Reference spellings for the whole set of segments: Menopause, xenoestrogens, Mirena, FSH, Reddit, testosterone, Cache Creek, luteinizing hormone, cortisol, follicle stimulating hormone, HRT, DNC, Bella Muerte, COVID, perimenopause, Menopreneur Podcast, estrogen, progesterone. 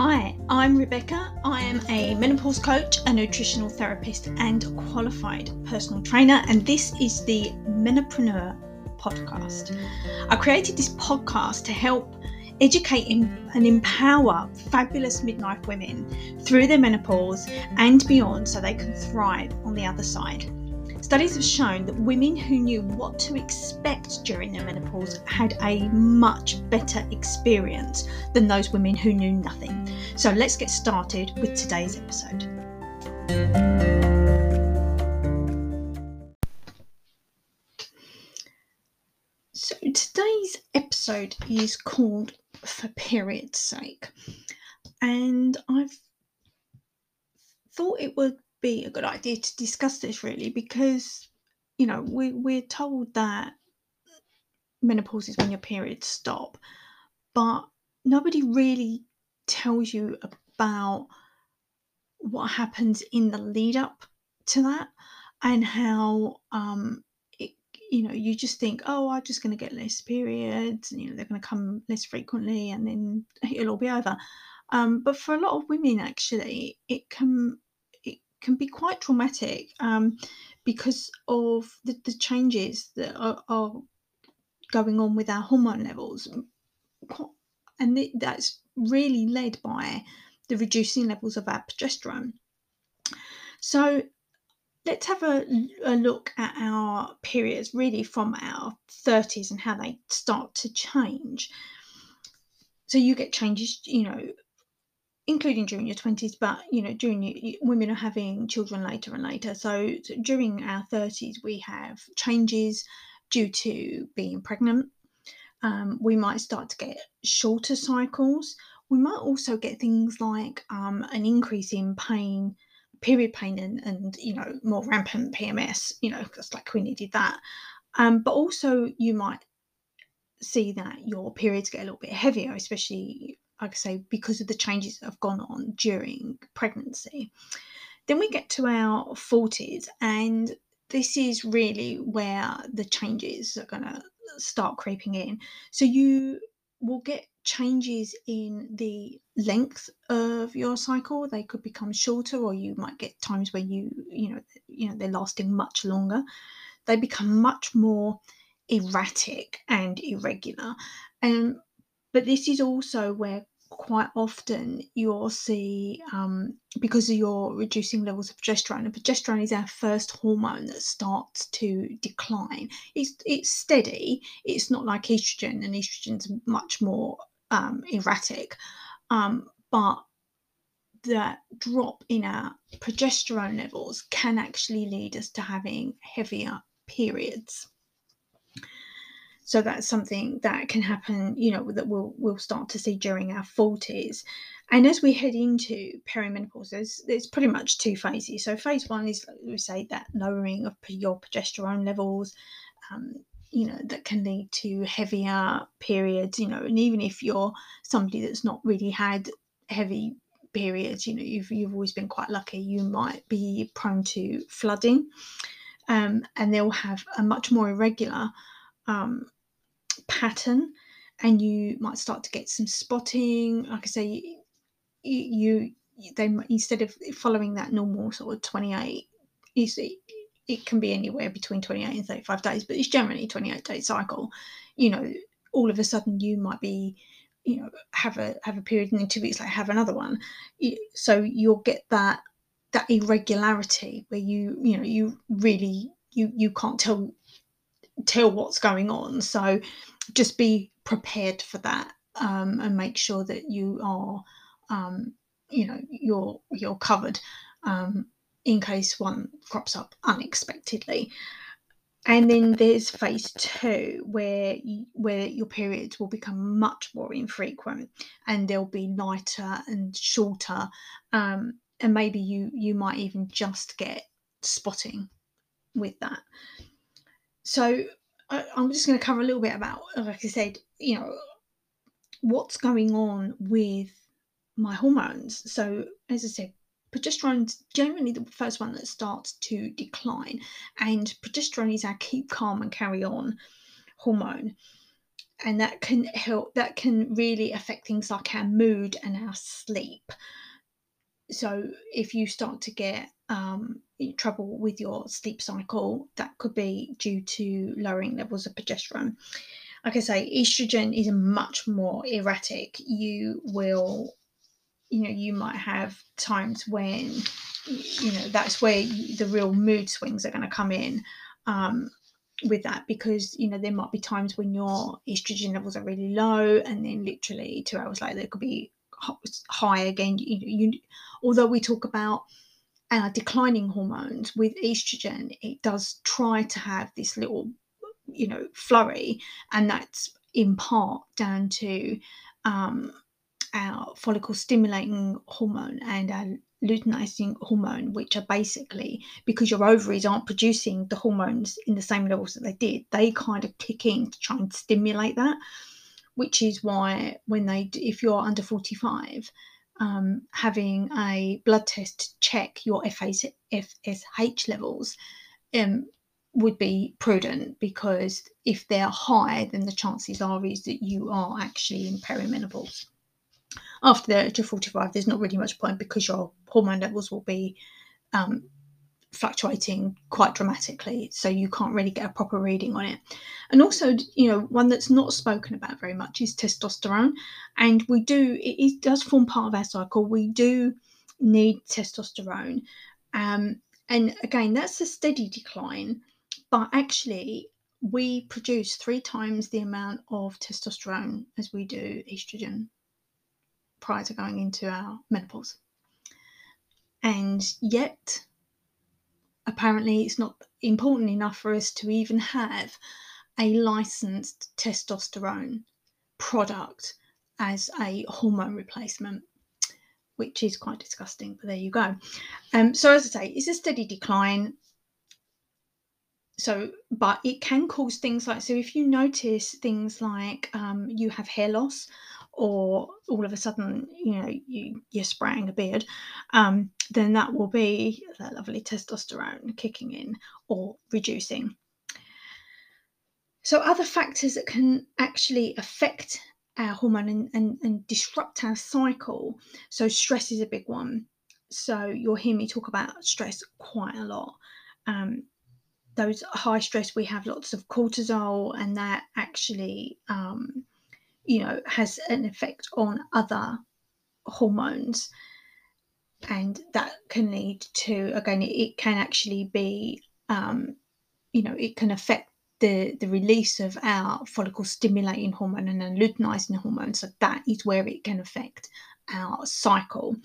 Hi, I'm Rebecca. I am a menopause coach, a nutritional therapist and a qualified personal trainer, and this is the Menopreneur Podcast. I created this podcast to help educate and empower fabulous midlife women through their menopause and beyond so they can thrive on the other side. Studies have shown that women who knew what to expect during their menopause had a much better experience than those women who knew nothing. So let's get started with today's episode. So today's episode is called For Period's Sake, and I've thought it would be a good idea to discuss this really because, you know, we're told that menopause is when your periods stop, but nobody really tells you about what happens in the lead up to that and how you just think, oh, I'm just going to get less periods, and, you know, they're going to come less frequently and then it'll all be over. But for a lot of women, actually, it can be quite traumatic because of the changes that are going on with our hormone levels, and that's really led by the reducing levels of our progesterone. So let's have a look at our periods really from our 30s and how they start to change. So you get changes, you know, including during your 20s, but, you know, women are having children later and later. So during our 30s, we have changes due to being pregnant. We might start to get shorter cycles. We might also get things like an increase in pain, period pain, and, you know, more rampant PMS, you know, because, like, we needed that. But also you might see that your periods get a little bit heavier, especially, like I say, because of the changes that have gone on during pregnancy. Then we get to our 40s, and this is really where the changes are going to start creeping in. So you will get changes in the length of your cycle. They could become shorter, or you might get times where you know they're lasting much longer. They become much more erratic and irregular, but this is also where quite often you'll see, because of your reducing levels of progesterone, and progesterone is our first hormone that starts to decline. It's steady. It's not like estrogen, and estrogen's much more erratic. But that drop in our progesterone levels can actually lead us to having heavier periods. So that's something that can happen, you know, that we'll start to see during our 40s. And as we head into perimenopause, there's pretty much two phases. So phase one is, like we say, that lowering of your progesterone levels, you know, that can lead to heavier periods, you know, and even if you're somebody that's not really had heavy periods, you know, you've always been quite lucky, you might be prone to flooding, and they'll have a much more irregular pattern, and you might start to get some spotting. Like I say, they instead of following that normal sort of 28, you see, it can be anywhere between 28 and 35 days, but it's generally a 28-day cycle. You know, all of a sudden you might be, you know, have a period, and then 2 weeks later have another one. So you'll get that irregularity where you really can't tell what's going on, so just be prepared for that, and make sure that you are you're covered in case one crops up unexpectedly. And then there's phase two, where your periods will become much more infrequent, and they'll be lighter and shorter, and maybe you might even just get spotting with that. So I'm just going to cover a little bit about, like I said, you know, what's going on with my hormones. So as I said, progesterone's generally the first one that starts to decline, and progesterone is our keep calm and carry on hormone. and that can help, that can really affect things like our mood and our sleep. So if you start to get trouble with your sleep cycle, that could be due to lowering levels of progesterone. Like I say, estrogen is much more erratic. You will, you know, you might have times when, you know, that's where the real mood swings are going to come in with that, because, you know, there might be times when your estrogen levels are really low and then literally 2 hours later it could be high again. Although we talk about our declining hormones, with estrogen it does try to have this little, you know, flurry, and that's in part down to our follicle stimulating hormone and our luteinizing hormone, which are basically, because your ovaries aren't producing the hormones in the same levels that they did, they kind of kick in to try and stimulate that, which is why when they, if you're under 45, having a blood test to check your FSH levels would be prudent, because if they're high, then the chances are is that you are actually in perimenopause. After the age of 45, there's not really much point, because your hormone levels will be fluctuating quite dramatically, so you can't really get a proper reading on it. And also, you know, one that's not spoken about very much is testosterone, and we do, it does form part of our cycle. We do need testosterone, and again, that's a steady decline, but actually we produce 3 times the amount of testosterone as we do estrogen prior to going into our menopause, and yet apparently it's not important enough for us to even have a licensed testosterone product as a hormone replacement, which is quite disgusting, but there you go. So as I say, it's a steady decline. So, but it can cause things like, so if you notice things like you have hair loss, or all of a sudden, you know, you're spraying a beard, then that will be that lovely testosterone kicking in or reducing. So other factors that can actually affect our hormone and disrupt our cycle. So stress is a big one. So you'll hear me talk about stress quite a lot. Those high stress, we have lots of cortisol, and that actually you know, has an effect on other hormones, and that can lead to, again, it can actually be you know, it can affect the release of our follicle stimulating hormone and luteinizing hormone, so that is where it can affect our cycle.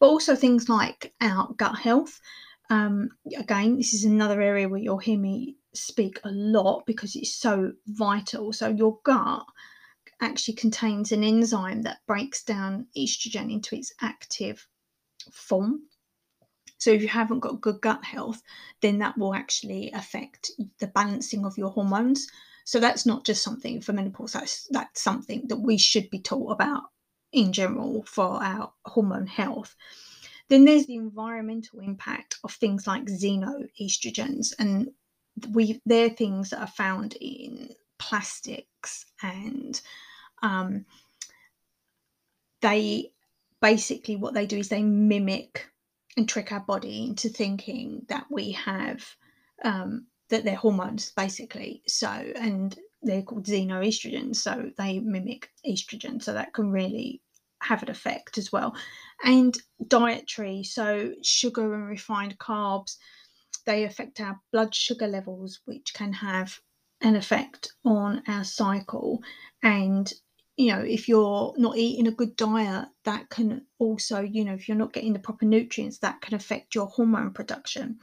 But also things like our gut health, again, this is another area where you'll hear me speak a lot, because it's so vital. So your gut actually contains an enzyme that breaks down estrogen into its active form. So if you haven't got good gut health, then that will actually affect the balancing of your hormones. So that's not just something for menopause, that's something that we should be taught about in general for our hormone health. Then there's the environmental impact of things like xenoestrogens, and they're things that are found in plastics, and they basically, what they do is they mimic and trick our body into thinking that we have that they're hormones, basically. So, and they're called xenoestrogens, so they mimic estrogen, so that can really have an effect as well. And dietary, so sugar and refined carbs, they affect our blood sugar levels, which can have an effect on our cycle. And, you know, if you're not eating a good diet, that can also, you know, if you're not getting the proper nutrients, that can affect your hormone production.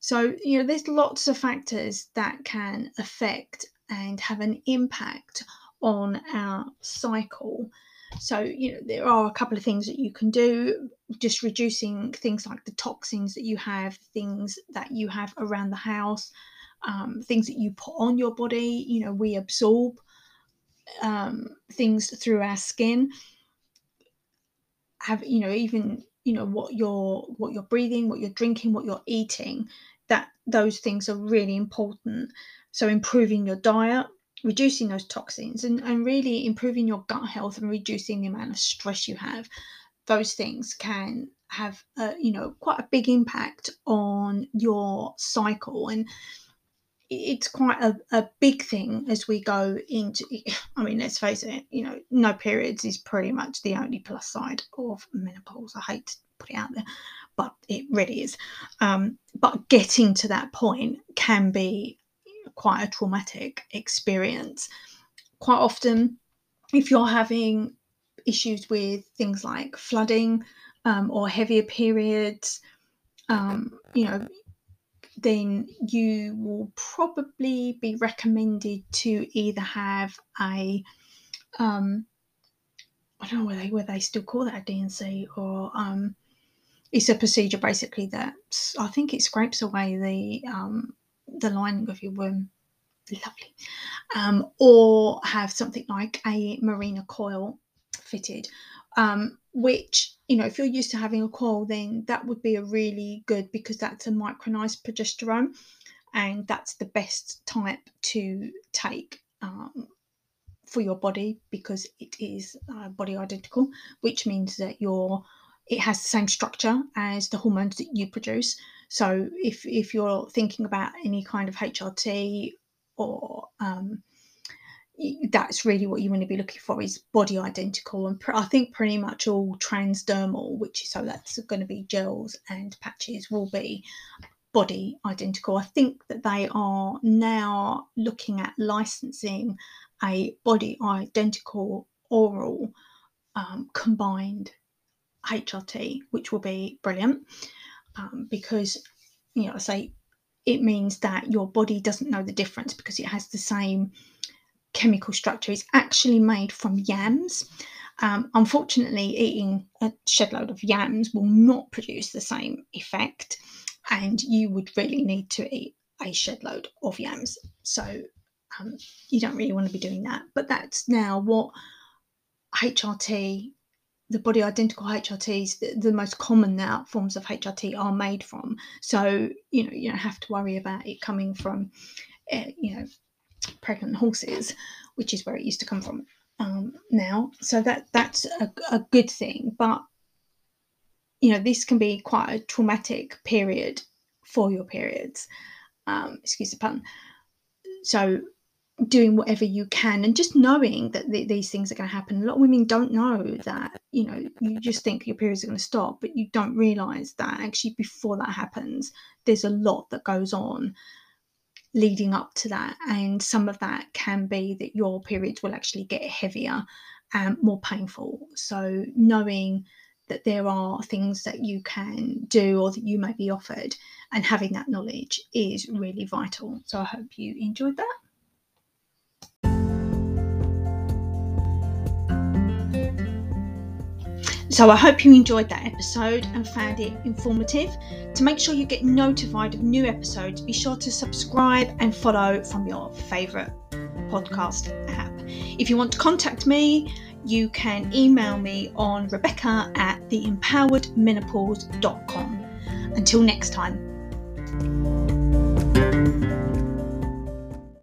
So, you know, there's lots of factors that can affect and have an impact on our cycle. So, you know, there are a couple of things that you can do, just reducing things like the toxins that you have, things that you have around the house, things that you put on your body. You know, we absorb things through our skin. Have, you know, even, you know, what you're breathing, what you're drinking, what you're eating, that those things are really important. So improving your diet, reducing those toxins and really improving your gut health and reducing the amount of stress you have. Those things can have, quite a big impact on your cycle. And it's quite a big thing as we go into, let's face it, no periods is pretty much the only plus side of menopause. I hate to put it out there, but it really is. But getting to that point can be quite a traumatic experience. Quite often, if you're having issues with things like flooding or heavier periods, then you will probably be recommended to either have a, I don't know whether they still call that a DNC, or it's a procedure basically that I think it scrapes away the lining of your womb. Lovely. Or have something like a Mirena coil fitted, which, if you're used to having a coil, then that would be a really good, because that's a micronized progesterone, and that's the best type to take for your body, because it is body identical, which means that it has the same structure as the hormones that you produce. So if you're thinking about any kind of HRT or that's really what you want to be looking for, is body identical. And I think pretty much all transdermal, so that's going to be gels and patches, will be body identical. I think that they are now looking at licensing a body identical oral combined HRT, which will be brilliant, because, I say it means that your body doesn't know the difference, because it has the same chemical structure. Is actually made from yams. Unfortunately, eating a shed load of yams will not produce the same effect, and you would really need to eat a shed load of yams. So you don't really want to be doing that. But that's now what HRT, the body identical HRTs, the most common now forms of HRT are made from. So, you don't have to worry about it coming from, pregnant horses, which is where it used to come from now. So that's a good thing. But this can be quite a traumatic period for your periods, excuse the pun. So doing whatever you can, and just knowing that these things are going to happen. A lot of women don't know that. You just think your periods are going to stop, but you don't realize that actually before that happens, there's a lot that goes on leading up to that. And some of that can be that your periods will actually get heavier and more painful. So knowing that there are things that you can do, or that you may be offered, and having that knowledge is really vital. So I hope you enjoyed that. So I hope you enjoyed that episode and found it informative. To make sure you get notified of new episodes, be sure to subscribe and follow from your favourite podcast app. If you want to contact me, you can email me on Rebecca@theempoweredmenopause.com. Until next time.